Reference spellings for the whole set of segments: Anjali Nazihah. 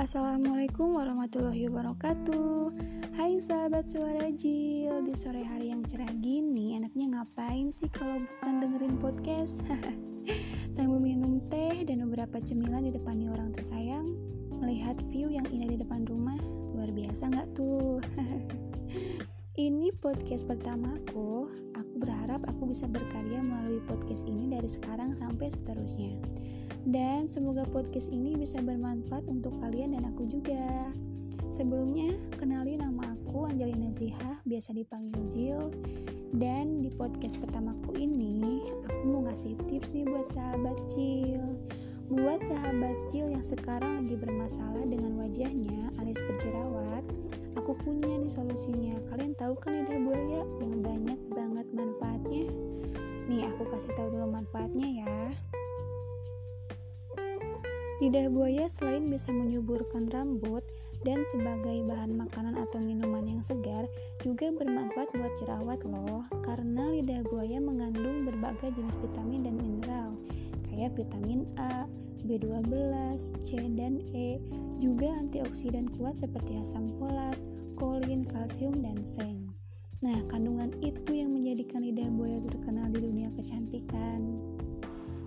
Assalamualaikum warahmatullahi wabarakatuh. Hai sahabat suara Jil, di sore hari yang cerah gini enaknya ngapain sih kalau bukan dengerin podcast? Sambil minum teh dan beberapa cemilan di depan orang tersayang, melihat view yang indah di depan rumah, luar biasa nggak tuh? Ini podcast pertamaku. Aku berharap aku bisa berkarya melalui podcast ini dari sekarang sampai seterusnya. Dan semoga podcast ini bisa bermanfaat untuk kalian dan aku juga. Sebelumnya, kenalin nama aku Anjali Nazihah, biasa dipanggil Jil. Dan di podcast pertamaku ini, aku mau ngasih tips nih buat sahabat Jil. Buat sahabat Jil yang sekarang lagi bermasalah dengan wajahnya alias berjerawat, aku punya nih solusinya. Kalian tahu kan lidah buaya yang banyak banget manfaatnya? Nih, aku kasih tahu dulu manfaatnya ya. Lidah buaya selain bisa menyuburkan rambut dan sebagai bahan makanan atau minuman yang segar, juga bermanfaat buat jerawat loh, karena lidah buaya mengandung berbagai jenis vitamin dan mineral, kayak vitamin A, B12, C, dan E, juga antioksidan kuat seperti asam folat, kolin, kalsium, dan zinc. Nah, kandungan itu yang menjadikan lidah buaya terkenal di dunia kecantikan.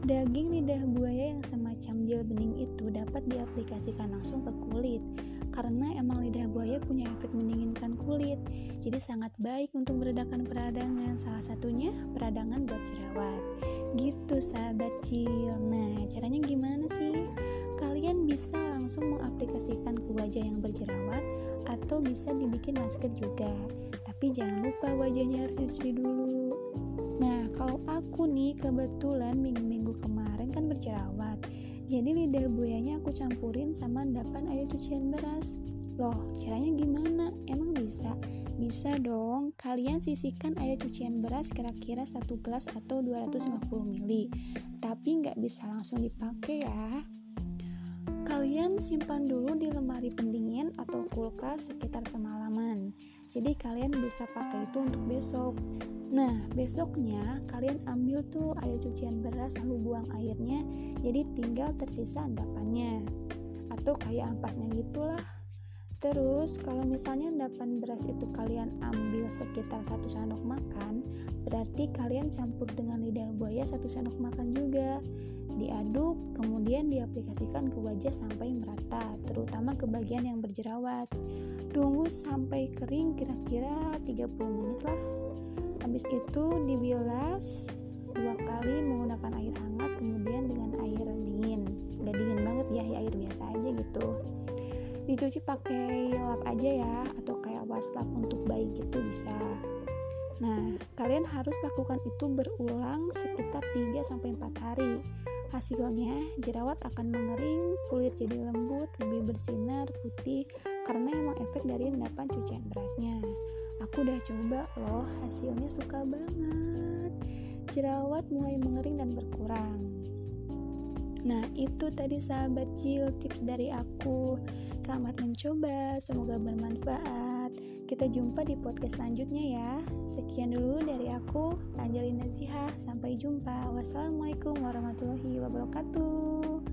Daging lidah buaya yang semacam gel bening itu dapat diaplikasikan langsung ke kulit, karena emang lidah buaya punya efek mendinginkan kulit, jadi sangat baik untuk meredakan peradangan, salah satunya peradangan buat jerawat. Gitu sahabat Cil. Nah, caranya gimana sih? Kalian bisa langsung mengaplikasikan ke wajah yang berjerawat, atau bisa dibikin masker juga, tapi jangan lupa wajahnya harus dicuci dulu. Nah, kalau aku nih kebetulan minggu kemarin kan berjerawat, jadi lidah buayanya aku campurin sama endapan air cucian beras. Loh, caranya gimana? Emang bisa? Bisa dong. Kalian sisihkan air cucian beras kira-kira 1 gelas atau 250 ml, tapi nggak bisa langsung dipakai ya. Kalian simpan dulu di lemari pendingin atau kulkas sekitar semalaman, jadi kalian bisa pakai itu untuk besok. Nah, besoknya kalian ambil tuh air cucian beras lalu buang airnya, jadi tinggal tersisa endapannya atau kayak ampasnya gitulah. Terus kalau misalnya endapan beras itu kalian ambil sekitar 1 sendok makan, berarti kalian campur dengan lidah buaya 1 sendok makan juga, diaduk kemudian diaplikasikan ke wajah sampai merata, terutama ke bagian yang berjerawat. Tunggu sampai kering kira-kira 30 menit lah. Habis itu dibilas 2 kali menggunakan air hangat, kemudian dengan air dingin. Gak dingin banget ya, air biasa aja gitu. Dicuci pakai lap aja ya, atau kayak waslap untuk bayi gitu bisa. Nah, kalian harus lakukan itu berulang sekitar 3-4 hari. Hasilnya, jerawat akan mengering, kulit jadi lembut, lebih bersinar, putih, karena emang efek dari endapan cucian berasnya. Aku udah coba loh, hasilnya suka banget. Jerawat mulai mengering dan berkurang. Nah, itu tadi sahabat Cil, tips dari aku. Selamat mencoba, semoga bermanfaat. Kita jumpa di podcast selanjutnya ya. Sekian dulu dari aku, Anjali Nazihah. Sampai jumpa. Wassalamualaikum warahmatullahi wabarakatuh.